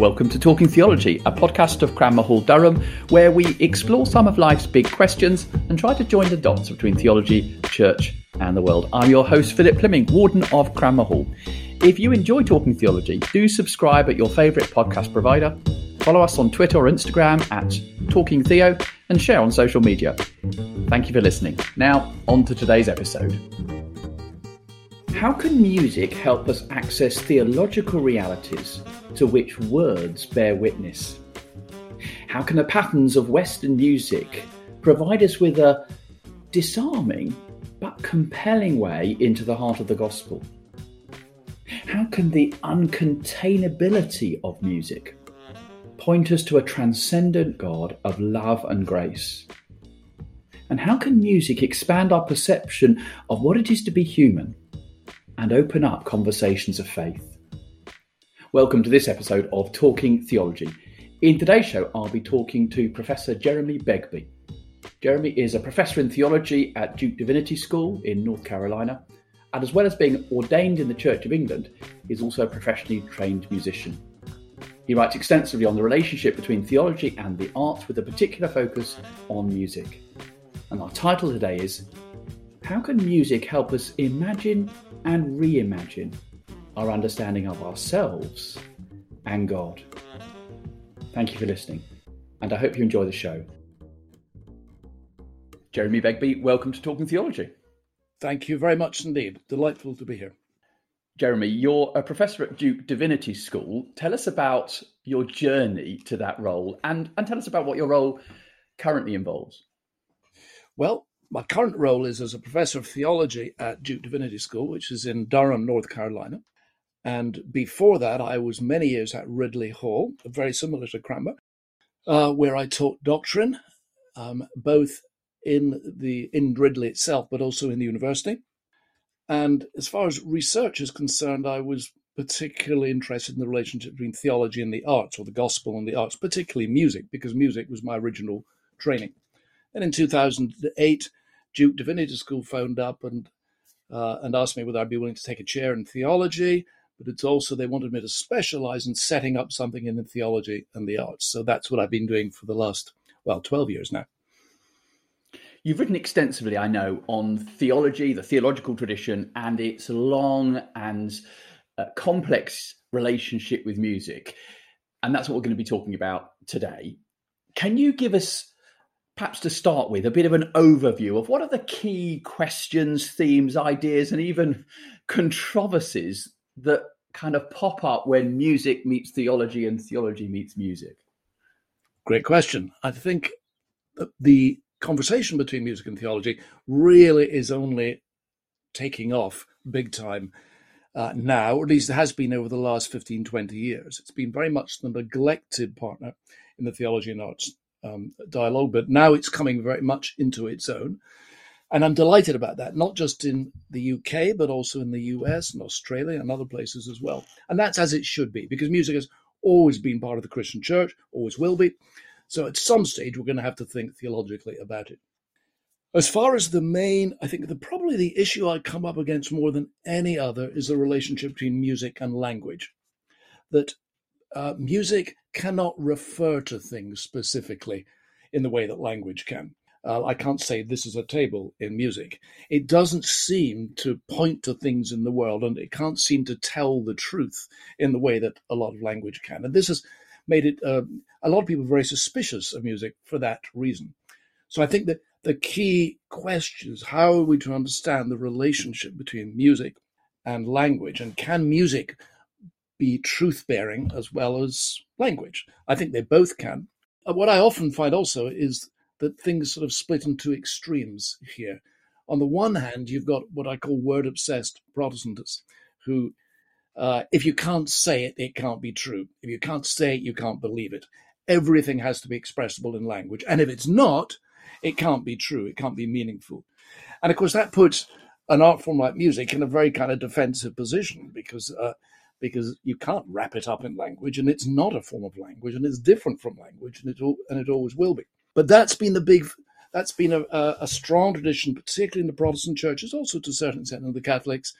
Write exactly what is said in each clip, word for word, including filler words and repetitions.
Welcome to Talking Theology, a podcast of Cranmer Hall, Durham, where we explore some of life's big questions and try to join the dots between theology, church and the world. I'm your host, Philip Plyming, Warden of Cranmer Hall. If you enjoy Talking Theology, do subscribe at your favourite podcast provider, follow us on Twitter or Instagram at Talking Theo, and share on social media. Thank you for listening. Now, on to today's episode. How can music help us access theological realities to which words bear witness? How can the patterns of Western music provide us with a disarming but compelling way into the heart of the gospel? How can the uncontainability of music point us to a transcendent God of love and grace? And how can music expand our perception of what it is to be human and open up conversations of faith? Welcome to this episode of Talking Theology. In today's show, I'll be talking to Professor Jeremy Begbie. Jeremy is a professor in theology at Duke Divinity School in North Carolina, and as well as being ordained in the Church of England, is also a professionally trained musician. He writes extensively on the relationship between theology and the arts, with a particular focus on music. And our title today is, how can music help us imagine and reimagine our understanding of ourselves and God? Thank you for listening, and I hope you enjoy the show. Jeremy Begbie, welcome to Talking Theology. Thank you very much indeed. Delightful to be here. Jeremy, you're a professor at Duke Divinity School. Tell us about your journey to that role, and, and tell us about what your role currently involves. Well, my current role is as a professor of theology at Duke Divinity School, which is in Durham, North Carolina. And before that, I was many years at Ridley Hall, very similar to Cranmer, uh, where I taught doctrine, um, both in the in Ridley itself, but also in the university. And as far as research is concerned, I was particularly interested in the relationship between theology and the arts, or the gospel and the arts, particularly music, because music was my original training. And in two thousand eight, Duke Divinity School phoned up and uh, and asked me whether I'd be willing to take a chair in theology, but it's also they wanted me to specialize in setting up something in the theology and the arts. So that's what I've been doing for the last, well, twelve years now. You've written extensively, I know, on theology, the theological tradition, and its long and uh, complex relationship with music. And that's what we're going to be talking about today. Can you give us, perhaps to start with, a bit of an overview of what are the key questions, themes, ideas, and even controversies that kind of pop up when music meets theology and theology meets music? Great question. I think the conversation between music and theology really is only taking off big time uh, now, or at least it has been over the last fifteen, twenty years. It's been very much the neglected partner in the theology and arts um, dialogue, but now it's coming very much into its own. And I'm delighted about that, not just in the U K, but also in the U S and Australia and other places as well. And that's as it should be, because music has always been part of the Christian church, always will be. So at some stage, we're going to have to think theologically about it. As far as the main, I think the probably the issue I come up against more than any other is the relationship between music and language. That uh, music cannot refer to things specifically in the way that language can. Uh, I can't say this is a table in music. It doesn't seem to point to things in the world, and it can't seem to tell the truth in the way that a lot of language can. And this is made it uh, a lot of people very suspicious of music for that reason. So I think that the key question is, how are we to understand the relationship between music and language? And can music be truth-bearing as well as language? I think they both can. Uh, what I often find also is that things sort of split into extremes here. On the one hand, you've got what I call word-obsessed Protestants who Uh, if you can't say it, it can't be true. If you can't say it, you can't believe it. Everything has to be expressible in language. And if it's not, it can't be true. It can't be meaningful. And of course, that puts an art form like music in a very kind of defensive position because uh, because you can't wrap it up in language, and it's not a form of language, and it's different from language, and it all, and it always will be. But that's been the big, that's been a, a strong tradition, particularly in the Protestant churches, also to a certain extent in the Catholics,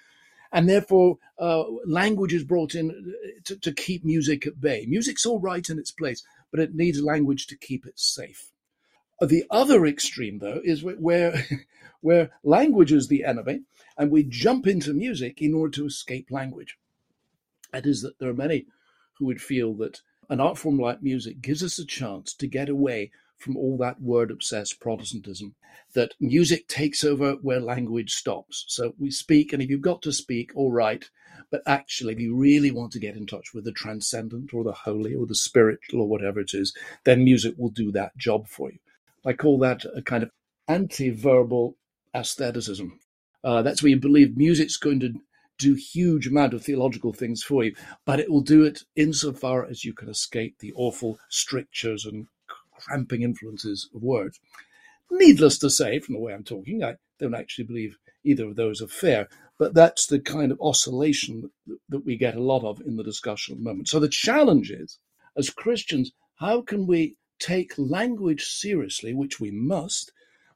And therefore, uh, language is brought in to, to keep music at bay. Music's all right in its place, but it needs language to keep it safe. The other extreme, though, is where, where language is the enemy, and we jump into music in order to escape language. That is, that there are many who would feel that an art form like music gives us a chance to get away from all that word-obsessed Protestantism, that music takes over where language stops. So we speak, and if you've got to speak, all right, but actually, if you really want to get in touch with the transcendent or the holy or the spiritual or whatever it is, then music will do that job for you. I call that a kind of anti-verbal aestheticism. Uh, that's where you believe music's going to do huge amount of theological things for you, but it will do it insofar as you can escape the awful strictures and cramping influences of words. Needless to say, from the way I'm talking, I don't actually believe either of those are fair, but that's the kind of oscillation that we get a lot of in the discussion at the moment. So the challenge is, as Christians, how can we take language seriously, which we must,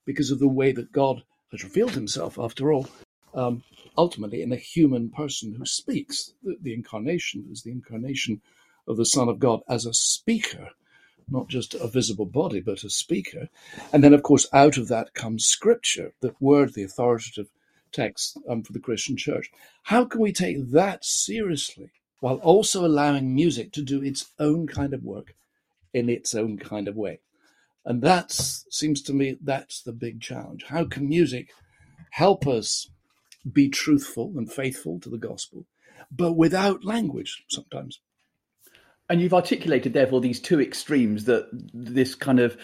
because of the way that God has revealed himself, after all, um, ultimately in a human person who speaks. The, the incarnation is the incarnation of the Son of God as a speaker, not just a visible body, but a speaker. And then, of course, out of that comes Scripture, the word, the authoritative text um, for the Christian church. How can we take that seriously while also allowing music to do its own kind of work in its own kind of way? And that seems to me, that's the big challenge. How can music help us be truthful and faithful to the gospel, but without language sometimes? And you've articulated, therefore, these two extremes, that this kind of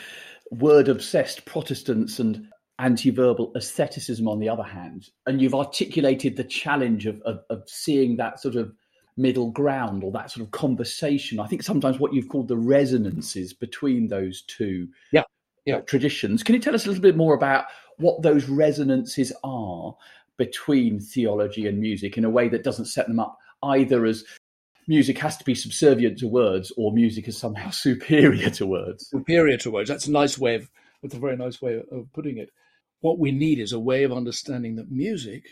word-obsessed Protestants and anti-verbal asceticism on the other hand. And you've articulated the challenge of, of, of seeing that sort of middle ground, or that sort of conversation. I think sometimes what you've called the resonances between those two yeah, yeah. traditions. Can you tell us a little bit more about what those resonances are between theology and music, in a way that doesn't set them up either as music has to be subservient to words, or music is somehow superior to words? Superior to words. That's a nice way of, that's a very nice way of putting it. What we need is a way of understanding that music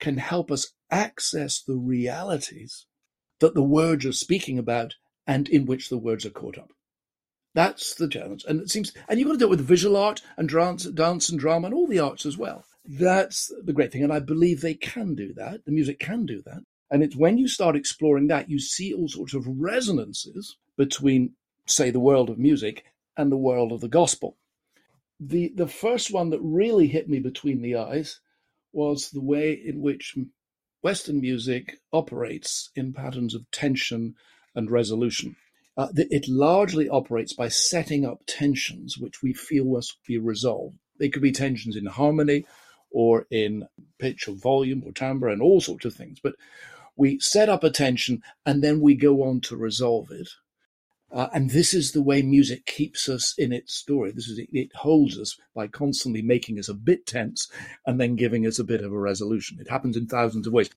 can help us access the realities that the words are speaking about and in which the words are caught up. That's the challenge. And it seems, and you've got to do it with visual art and dance, dance and drama and all the arts as well. That's the great thing. And I believe they can do that. The music can do that. And it's when you start exploring that, you see all sorts of resonances between, say, the world of music and the world of the gospel. The, the first one that really hit me between the eyes was the way in which Western music operates in patterns of tension and resolution. Uh, it largely operates by setting up tensions which we feel must be resolved. They could be tensions in harmony or in pitch or volume or timbre and all sorts of things. But we set up a tension and then we go on to resolve it. Uh, and this is the way music keeps us in its story. This is it, it holds us by constantly making us a bit tense and then giving us a bit of a resolution. It happens in thousands of ways.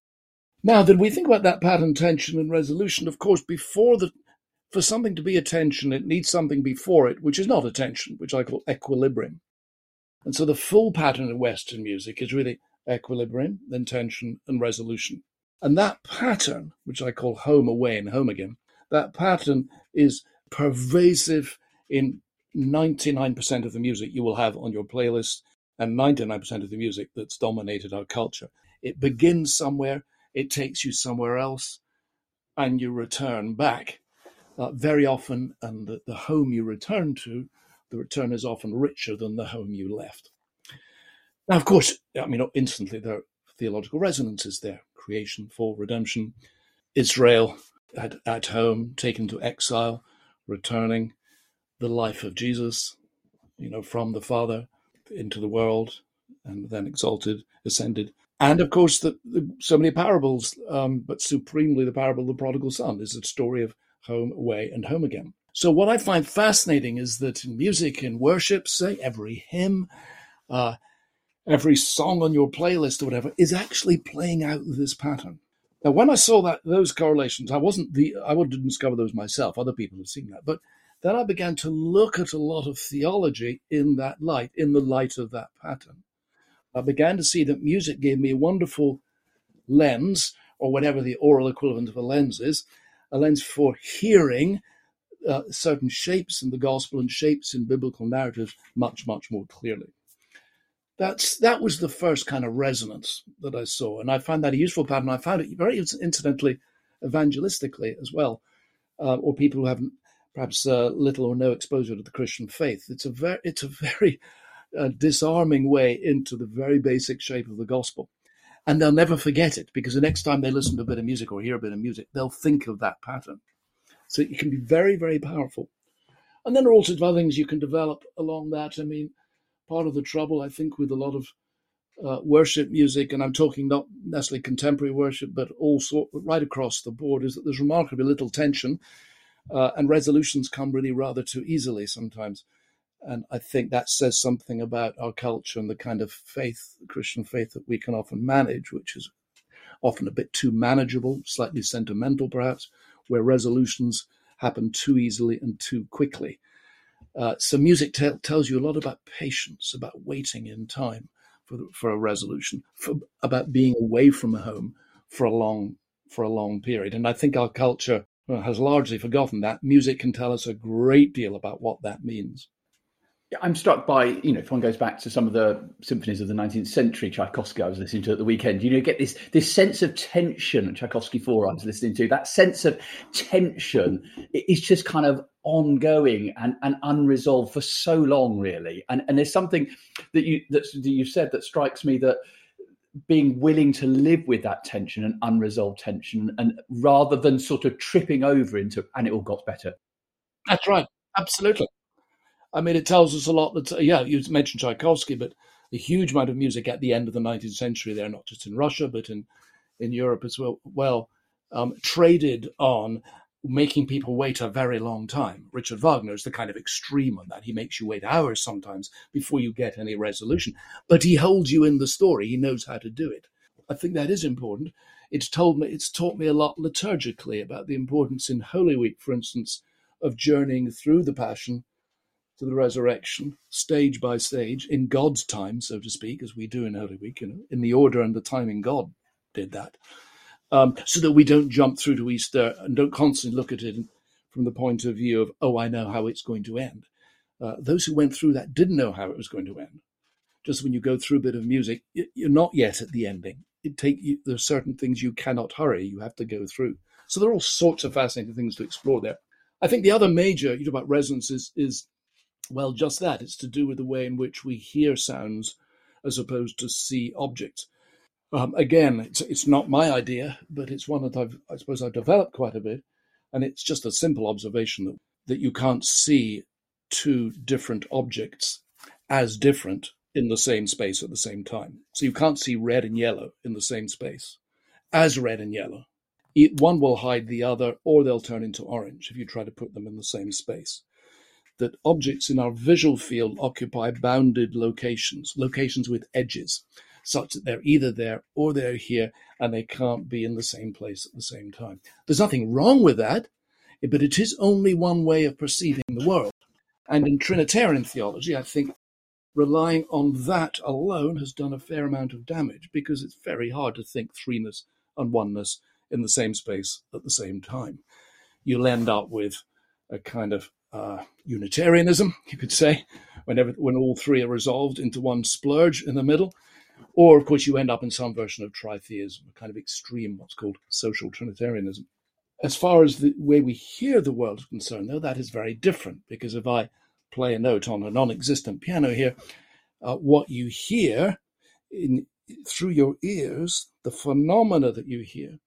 Now, then we think about that pattern, tension and resolution. Of course, before the, for something to be a tension, it needs something before it, which is not a tension, which I call equilibrium. And so the full pattern of Western music is really equilibrium, then tension and resolution. And that pattern, which I call home, away and home again, that pattern is pervasive in ninety-nine percent of the music you will have on your playlist and ninety-nine percent of the music that's dominated our culture. It begins somewhere, it takes you somewhere else, and you return back. Uh, very often, and the, the home you return to, the return is often richer than the home you left. Now, of course, I mean, not instantly, there are theological resonances there. Creation, fall, redemption, Israel, At, at home, taken to exile, returning, the life of Jesus, you know, from the Father into the world, and then exalted, ascended. And of course, the, the, so many parables, um, but supremely the parable of the prodigal son is a story of home, away, and home again. So what I find fascinating is that in music, in worship, say, every hymn, uh, every song on your playlist or whatever, is actually playing out this pattern. Now, when I saw that those correlations, I wasn't the I didn't discover those myself. Other people have seen that. But then I began to look at a lot of theology in that light, in the light of that pattern. I began to see that music gave me a wonderful lens, or whatever the oral equivalent of a lens is, a lens for hearing uh, certain shapes in the gospel and shapes in biblical narrative much, much more clearly. That's that was the first kind of resonance that I saw, and I found that a useful pattern. I found it very incidentally evangelistically as well, uh, or people who have perhaps uh, little or no exposure to the Christian faith. It's a very, it's a very uh, disarming way into the very basic shape of the gospel, and they'll never forget it, because the next time they listen to a bit of music or hear a bit of music, they'll think of that pattern. So it can be very, very powerful. And then there are also other things you can develop along that. I mean, part of the trouble, I think, with a lot of uh, worship music, and I'm talking not necessarily contemporary worship, but also right across the board, is that there's remarkably little tension, uh, and resolutions come really rather too easily sometimes. And I think that says something about our culture and the kind of faith, Christian faith, that we can often manage, which is often a bit too manageable, slightly sentimental perhaps, where resolutions happen too easily and too quickly. Uh, so music t- tells you a lot about patience, about waiting in time for the, for a resolution, for, about being away from home for a long for a long period. And I think our culture has largely forgotten that. Music can tell us a great deal about what that means. I'm struck by, you know, if one goes back to some of the symphonies of the nineteenth century, Tchaikovsky I was listening to at the weekend, you know, get this this sense of tension, Tchaikovsky four I was listening to, that sense of tension is just kind of ongoing and, and unresolved for so long, really. And and there's something that you that you said that strikes me, that being willing to live with that tension and unresolved tension, and rather than sort of tripping over into, and it all got better. That's right. Absolutely. I mean, it tells us a lot that, yeah, you mentioned Tchaikovsky, but a huge amount of music at the end of the nineteenth century there, not just in Russia, but in, in Europe as well, well um, traded on making people wait a very long time. Richard Wagner is the kind of extreme on that. He makes you wait hours sometimes before you get any resolution, but he holds you in the story. He knows how to do it. I think that is important. It's told me, it's taught me a lot liturgically about the importance in Holy Week, for instance, of journeying through the Passion to the resurrection, stage by stage, in God's time, so to speak, as we do in Holy Week, you know, in the order and the timing God did that, um, so that we don't jump through to Easter and don't constantly look at it from the point of view of, oh, I know how it's going to end. Uh, those who went through that didn't know how it was going to end. Just when you go through a bit of music, you're not yet at the ending. It take you, there are certain things you cannot hurry, you have to go through. So there are all sorts of fascinating things to explore there. I think the other major, you talk about resonance, is, is well, just that. It's to do with the way in which we hear sounds as opposed to see objects. Um, again, it's it's not my idea, but it's one that I've, I suppose I've developed quite a bit. And it's just a simple observation that, that you can't see two different objects as different in the same space at the same time. So you can't see red and yellow in the same space as red and yellow. One will hide the other, or they'll turn into orange if you try to put them in the same space. That objects in our visual field occupy bounded locations, locations with edges, such that they're either there or they're here, and they can't be in the same place at the same time. There's nothing wrong with that, but it is only one way of perceiving the world. And in Trinitarian theology, I think relying on that alone has done a fair amount of damage, because it's very hard to think threeness and oneness in the same space at the same time. You'll end up with a kind of Uh, Unitarianism, you could say, whenever when all three are resolved into one splurge in the middle, or of course you end up in some version of tritheism, a kind of extreme, what's called social Trinitarianism. As far as the way we hear the world is concerned, though, that is very different, because if I play a note on a non-existent piano here, uh, what you hear in through your ears, the phenomena that you hear,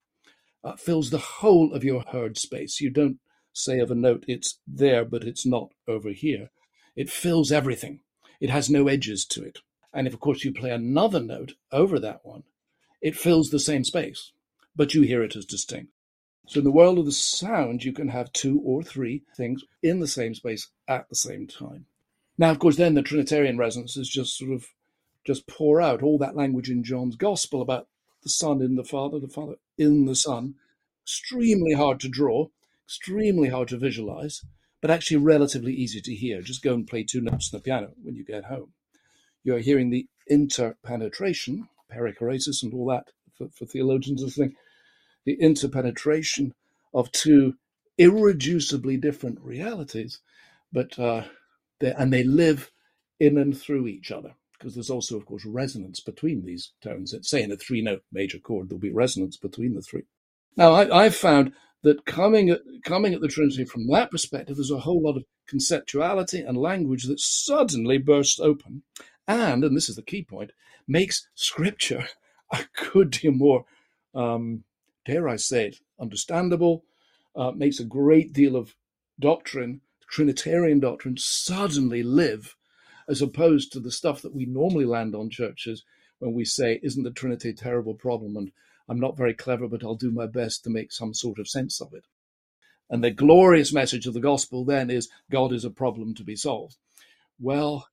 uh, fills the whole of your heard space. You don't say of a note, it's there, but it's not over here. It fills everything. It has no edges to it. And if, of course, you play another note over that one, it fills the same space, but you hear it as distinct. So in the world of the sound, you can have two or three things in the same space at the same time. Now, of course, then the Trinitarian resonances just sort of just pour out all that language in John's Gospel about the Son in the Father, the Father in the Son. Extremely hard to draw. Extremely hard to visualize, but actually relatively easy to hear. Just go and play two notes on the piano when you get home. You're hearing the interpenetration, perichoresis, and all that for, for theologians as thing, the interpenetration of two irreducibly different realities, but uh, they and they live in and through each other, because there's also, of course, resonance between these tones. It's, say, in a three-note major chord, there'll be resonance between the three. Now, I, I've found that coming at, coming at the Trinity from that perspective, there's a whole lot of conceptuality and language that suddenly bursts open and, and this is the key point, makes Scripture a good deal more, um, dare I say it, understandable, uh, makes a great deal of doctrine, Trinitarian doctrine, suddenly live, as opposed to the stuff that we normally land on churches when we say, isn't the Trinity a terrible problem? And I'm not very clever, but I'll do my best to make some sort of sense of it. And the glorious message of the gospel then is God is a problem to be solved. Well,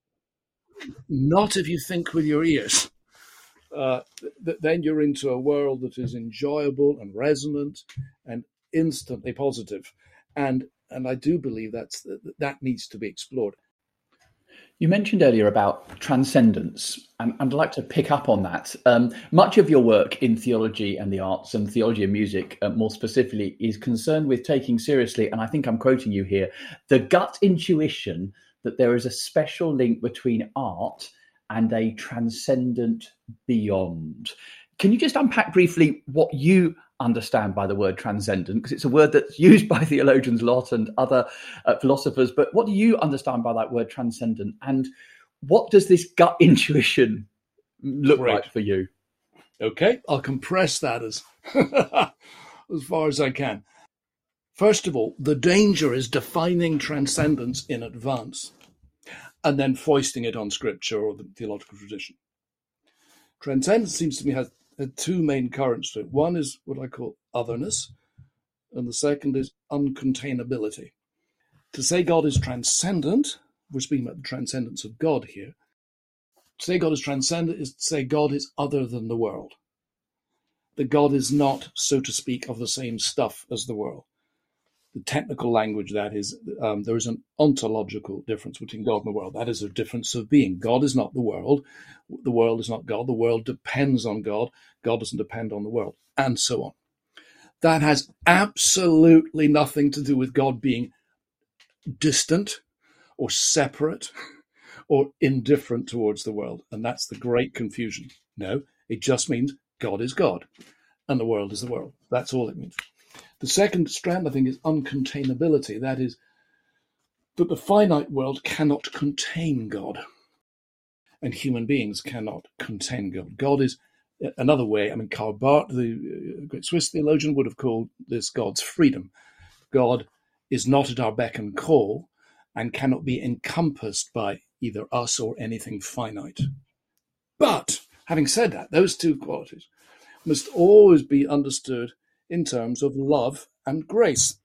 not if you think with your ears. Uh, th- th- then you're into a world that is enjoyable and resonant and instantly positive. And and I do believe that's th- that needs to be explored. You mentioned earlier about transcendence, and I'd like to pick up on that. Um, much of your work in theology and the arts and theology and music, uh, more specifically, is concerned with taking seriously, and I think I'm quoting you here, the gut intuition that there is a special link between art and a transcendent beyond. Can you just unpack briefly what you understand by the word transcendent? Because it's a word that's used by theologians a lot and other uh, philosophers. But what do you understand by that word transcendent? And what does this gut intuition look Great. like for you? Okay, I'll compress that as, as far as I can. First of all, the danger is defining transcendence in advance and then foisting it on Scripture or the theological tradition. Transcendence seems to me has two main currents to it. One is what I call otherness, and the second is uncontainability. To say God is transcendent, we're speaking about the transcendence of God here, to say God is transcendent is to say God is other than the world, that God is not, so to speak, of the same stuff as the world. The technical language, that is, um, there is an ontological difference between God and the world. That is a difference of being. God is not the world. The world is not God. The world depends on God. God doesn't depend on the world, and so on. That has absolutely nothing to do with God being distant or separate or indifferent towards the world, and that's the great confusion. No, it just means God is God and the world is the world. That's all it means. The second strand, I think, is uncontainability. That is, that the finite world cannot contain God, and human beings cannot contain God. God is another way. I mean, Karl Barth, the great Swiss theologian, would have called this God's freedom. God is not at our beck and call and cannot be encompassed by either us or anything finite. But, having said that, those two qualities must always be understood in terms of love and grace,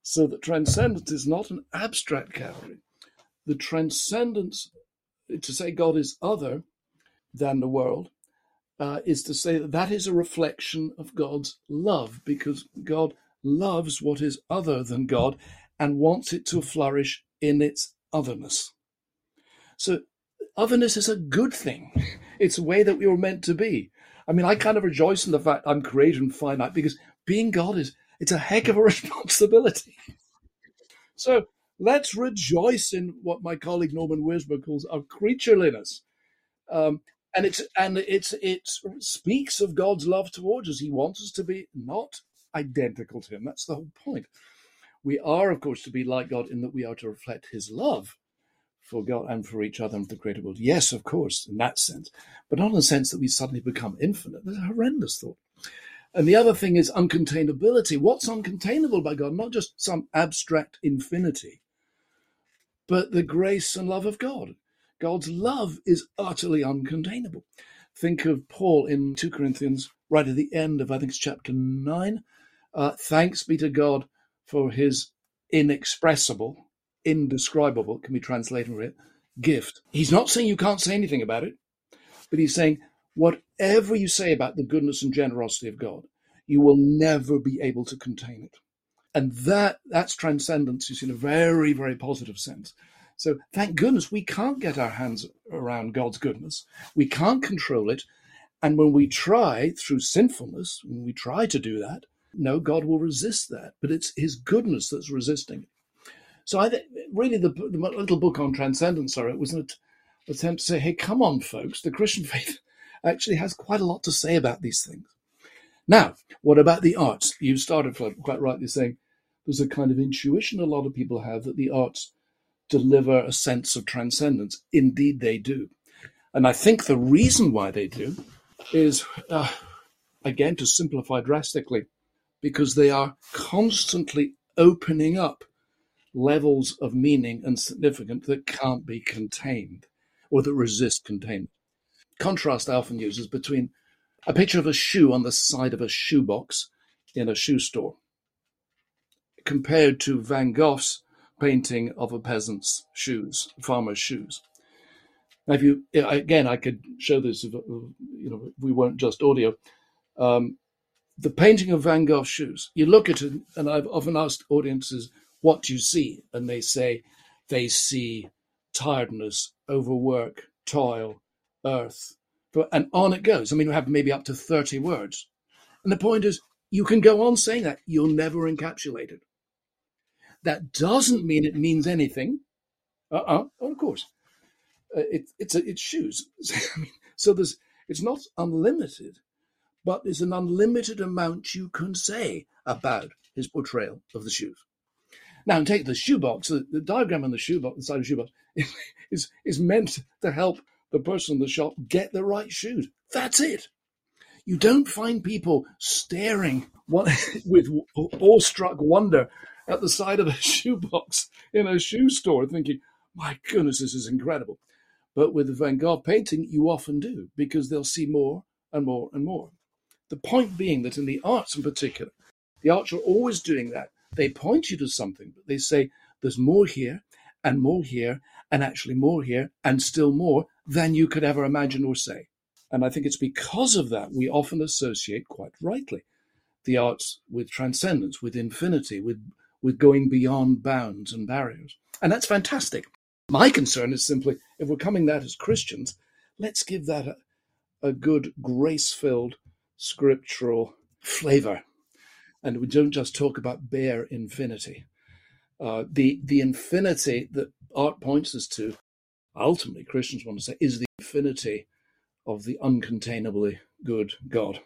so that transcendence is not an abstract category. The transcendence, to say God is other than the world, uh, is to say that, that is a reflection of God's love, because God loves what is other than God and wants it to flourish in its otherness. So otherness is a good thing. It's a way that we were meant to be. I mean, I kind of rejoice in the fact I'm created and finite, because being God is, it's a heck of a responsibility. So let's rejoice in what my colleague Norman Weisberg calls our creatureliness. Um, and it's and it's it speaks of God's love towards us. He wants us to be not identical to him. That's the whole point. We are, of course, to be like God in that we are to reflect his love for God and for each other and for the created world. Yes, of course, in that sense, but not in the sense that we suddenly become infinite. That's a horrendous thought. And the other thing is uncontainability. What's uncontainable by God? Not just some abstract infinity, but the grace and love of God. God's love is utterly uncontainable. Think of Paul in Second Corinthians, right at the end of, I think it's chapter nine. Uh, Thanks be to God for his inexpressible, indescribable, can be translated with it, gift. He's not saying you can't say anything about it, but he's saying whatever you say about the goodness and generosity of God, you will never be able to contain it. And that that's transcendence is in a very, very positive sense. So thank goodness we can't get our hands around God's goodness. We can't control it. And when we try through sinfulness, when we try to do that, no, God will resist that. But it's his goodness that's resisting it. So I th- really, the, the little book on transcendence, sorry, it was an attempt to say, hey, come on, folks, the Christian faith actually has quite a lot to say about these things. Now, what about the arts? You started quite rightly saying there's a kind of intuition a lot of people have that the arts deliver a sense of transcendence. Indeed, they do. And I think the reason why they do is, uh, again, to simplify drastically, because they are constantly opening up levels of meaning and significance that can't be contained or that resist containment. Contrast I often use is between a picture of a shoe on the side of a shoebox in a shoe store compared to Van Gogh's painting of a peasant's shoes, farmer's shoes. Now, if you, again, I could show this, if, you know, we weren't just audio. Um, the painting of Van Gogh's shoes, you look at it, and I've often asked audiences, what do you see? And they say, they see tiredness, overwork, toil, earth, and on it goes. I mean, we have maybe up to thirty words. And the point is, you can go on saying that. You'll never encapsulate it. That doesn't mean it means anything. Uh-uh, oh, of course. Uh, it, it's it's shoes. So there's it's not unlimited, but there's an unlimited amount you can say about his portrayal of the shoes. Now, and take the shoebox, the, the diagram on the shoebox, the side of the shoebox, is, is meant to help the person in the shop get the right shoes. That's it. You don't find people staring one, with awestruck wonder at the side of a shoebox in a shoe store thinking, my goodness, this is incredible. But with the Van Gogh painting, you often do, because they'll see more and more and more. The point being that in the arts in particular, the arts are always doing that. They point you to something, but they say there's more here and more here and actually more here and still more than you could ever imagine or say. And I think it's because of that we often associate, quite rightly, the arts with transcendence, with infinity, with, with going beyond bounds and barriers. And that's fantastic. My concern is simply, if we're coming that as Christians, let's give that a, a good, grace-filled, scriptural flavor. And we don't just talk about bare infinity. Uh, the, the infinity that art points us to, ultimately Christians want to say, is the infinity of the uncontainably good God.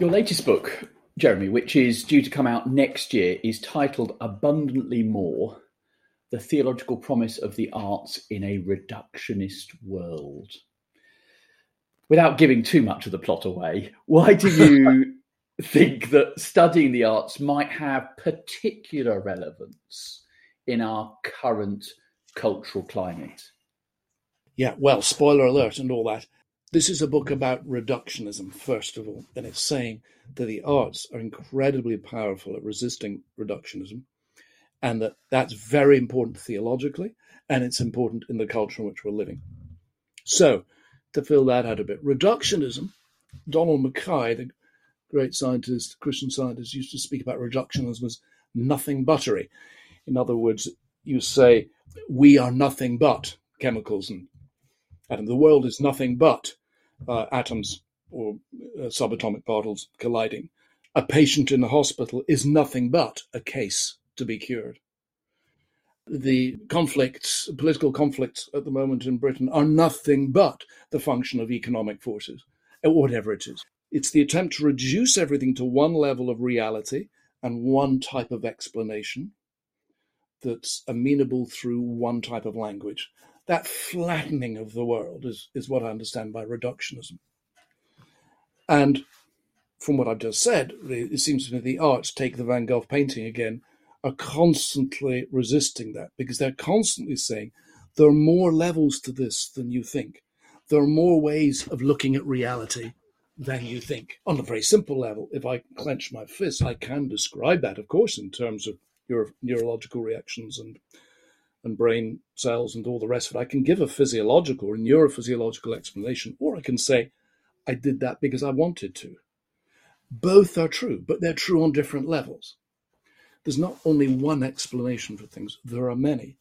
Your latest book, Jeremy, which is due to come out next year, is titled Abundantly More: The Theological Promise of the Arts in a Reductionist World. Without giving too much of the plot away, why do you think that studying the arts might have particular relevance in our current cultural climate? Yeah, well, spoiler alert and all that. This is a book about reductionism, first of all, and it's saying that the arts are incredibly powerful at resisting reductionism. And that that's very important theologically, and it's important in the culture in which we're living. So, to fill that out a bit, reductionism, Donald Mackay, the great scientist, Christian scientist, used to speak about reductionism as nothing buttery. In other words, you say, we are nothing but chemicals and atoms. The world is nothing but uh, atoms or uh, subatomic particles colliding. A patient in a hospital is nothing but a case to be cured. The conflicts, political conflicts at the moment in Britain are nothing but the function of economic forces, or whatever it is. It's the attempt to reduce everything to one level of reality and one type of explanation that's amenable through one type of language. That flattening of the world is, is what I understand by reductionism. And from what I've just said, it seems to me the arts, take the Van Gogh painting again, are constantly resisting that, because they're constantly saying there are more levels to this than you think. There are more ways of looking at reality than you think. On a very simple level, if I clench my fist, I can describe that, of course, in terms of your neurological reactions and and brain cells and all the rest of it. I can give a physiological or neurophysiological explanation, or I can say, I did that because I wanted to. Both are true, but they're true on different levels. There's not only one explanation for things, there are many.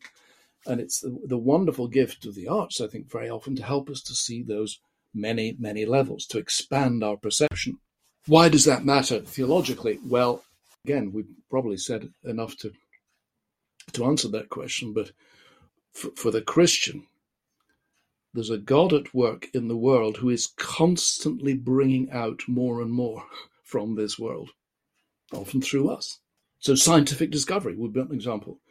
And it's the, the wonderful gift of the arts, I think, very often, to help us to see those many, many levels, to expand our perception. Why does that matter theologically? Well, again, we've probably said enough to to answer that question, but for, for the Christian, there's a God at work in the world who is constantly bringing out more and more from this world, often through us. So scientific discovery would be an example.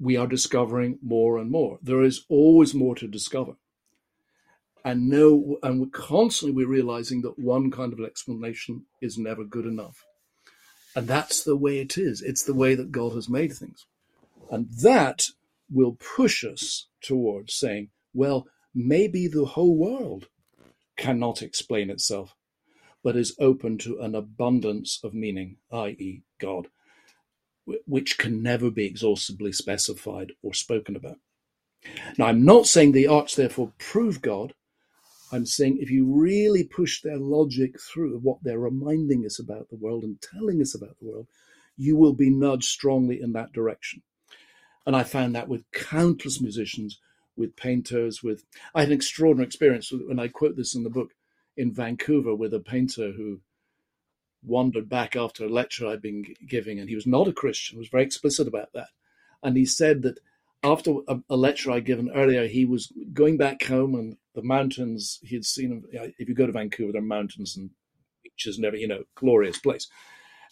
We are discovering more and more. There is always more to discover. And no, and we're constantly we're realizing that one kind of explanation is never good enough. And that's the way it is. It's the way that God has made things. And that will push us towards saying, well, maybe the whole world cannot explain itself, but is open to an abundance of meaning, that is. God, which can never be exhaustively specified or spoken about. Now, I'm not saying the arts therefore prove God. I'm saying if you really push their logic through what they're reminding us about the world and telling us about the world, you will be nudged strongly in that direction. And I found that with countless musicians, with painters, with... I had an extraordinary experience, and I quote this in the book, in Vancouver with a painter who wandered back after a lecture I'd been giving, and he was not a Christian, was very explicit about that. And he said that after a lecture I'd given earlier, he was going back home, and the mountains he had seen, if you go to Vancouver, there are mountains and beaches and everything, you know, glorious place.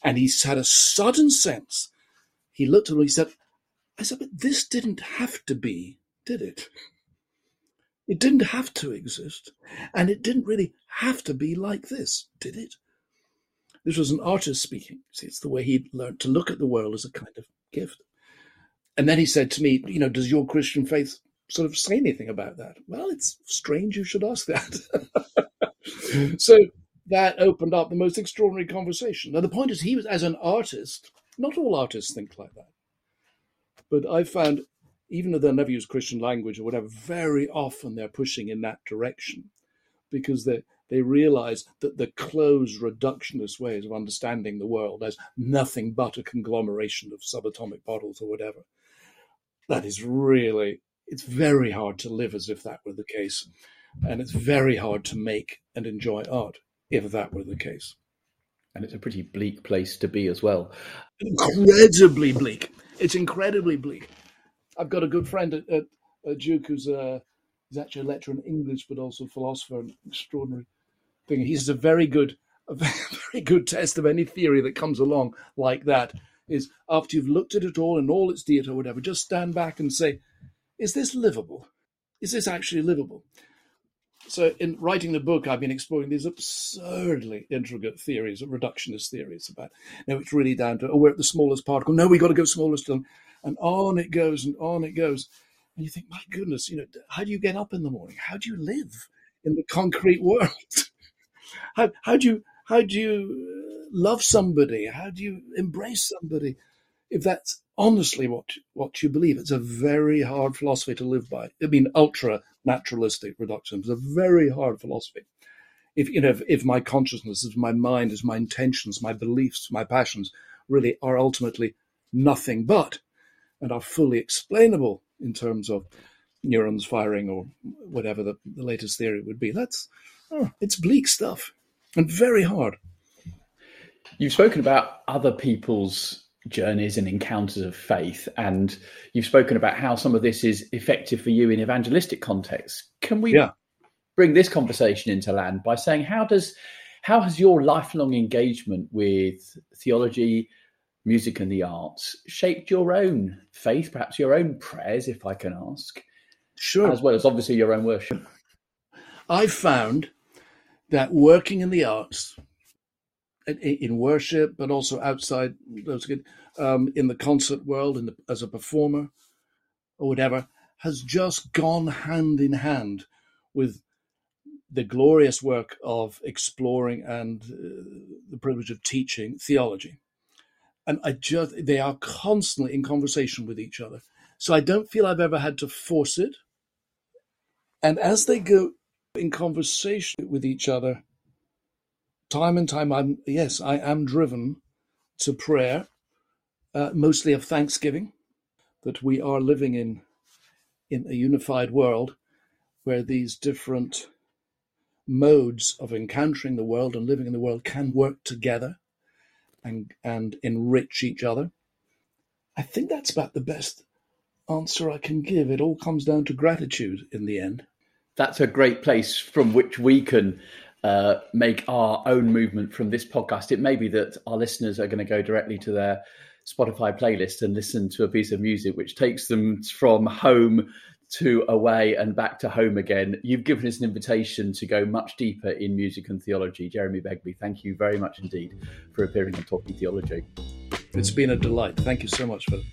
And he had a sudden sense. He looked at me, he said, I said, but this didn't have to be, did it? It didn't have to exist. And it didn't really have to be like this, did it? This was an artist speaking. See, it's the way he learned to look at the world as a kind of gift. And then he said to me, you know, does your Christian faith sort of say anything about that? Well, it's strange you should ask that. So that opened up the most extraordinary conversation. Now, the point is, he was, as an artist, not all artists think like that. But I found, even though they'll never use Christian language or whatever, very often they're pushing in that direction because they they realize that the closed reductionist ways of understanding the world as nothing but a conglomeration of subatomic bottles or whatever, that is really, it's very hard to live as if that were the case. And it's very hard to make and enjoy art if that were the case. And it's a pretty bleak place to be as well. Incredibly bleak. It's incredibly bleak. I've got a good friend at, at, at Duke who's a, he's actually a lecturer in English, but also a philosopher, an extraordinary thing. He's a very good, a very good test of any theory that comes along like that is after you've looked at it all in all its detail, whatever, just stand back and say, is this livable? Is this actually livable? So in writing the book, I've been exploring these absurdly intricate theories, reductionist theories about, no, it's really down to, oh, we're at the smallest particle. No, we got to go smallest. And, and on it goes and on it goes. And you think, my goodness, you know, how do you get up in the morning? How do you live in the concrete world? how, how do you how do you love somebody? How do you embrace somebody? If that's honestly what what you believe, it's a very hard philosophy to live by. I mean, ultra naturalistic reductionism is a very hard philosophy. If you know, if, if my consciousness, if my mind, is my intentions, my beliefs, my passions, really are ultimately nothing but, and are fully explainable in terms of neurons firing or whatever the, the latest theory would be. That's, oh, it's bleak stuff and very hard. You've spoken about other people's journeys and encounters of faith, and you've spoken about how some of this is effective for you in evangelistic contexts. Can we yeah. bring this conversation into land by saying, how does, how has your lifelong engagement with theology, music and the arts shaped your own faith, perhaps your own prayers, if I can ask? Sure. As well as obviously your own worship. I found that working in the arts, in worship, but also outside, um, in the concert world, in the, as a performer or whatever, has just gone hand in hand with the glorious work of exploring and uh, the privilege of teaching theology. And I just, they are constantly in conversation with each other. So I don't feel I've ever had to force it. And as they go in conversation with each other, time and time, I'm, yes, I am driven to prayer, uh, mostly of thanksgiving, that we are living in in a unified world where these different modes of encountering the world and living in the world can work together and and enrich each other. I think that's about the best answer I can give. It all comes down to gratitude in the end. That's a great place from which we can uh, make our own movement from this podcast. It may be that our listeners are going to go directly to their Spotify playlist and listen to a piece of music which takes them from home to away and back to home again. You've given us an invitation to go much deeper in music and theology. Jeremy Begbie, thank you very much indeed for appearing on Talking Theology. It's been a delight. Thank you so much, Philip.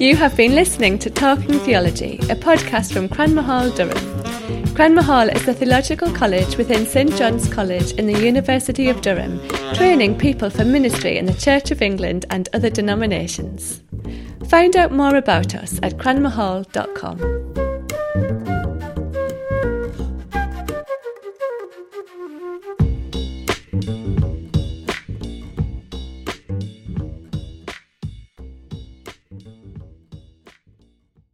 You have been listening to Talking Theology, a podcast from Cranmer Hall, Durham. Cranmer Hall is the theological college within Saint John's College in the University of Durham, training people for ministry in the Church of England and other denominations. Find out more about us at cranmer hall dot com.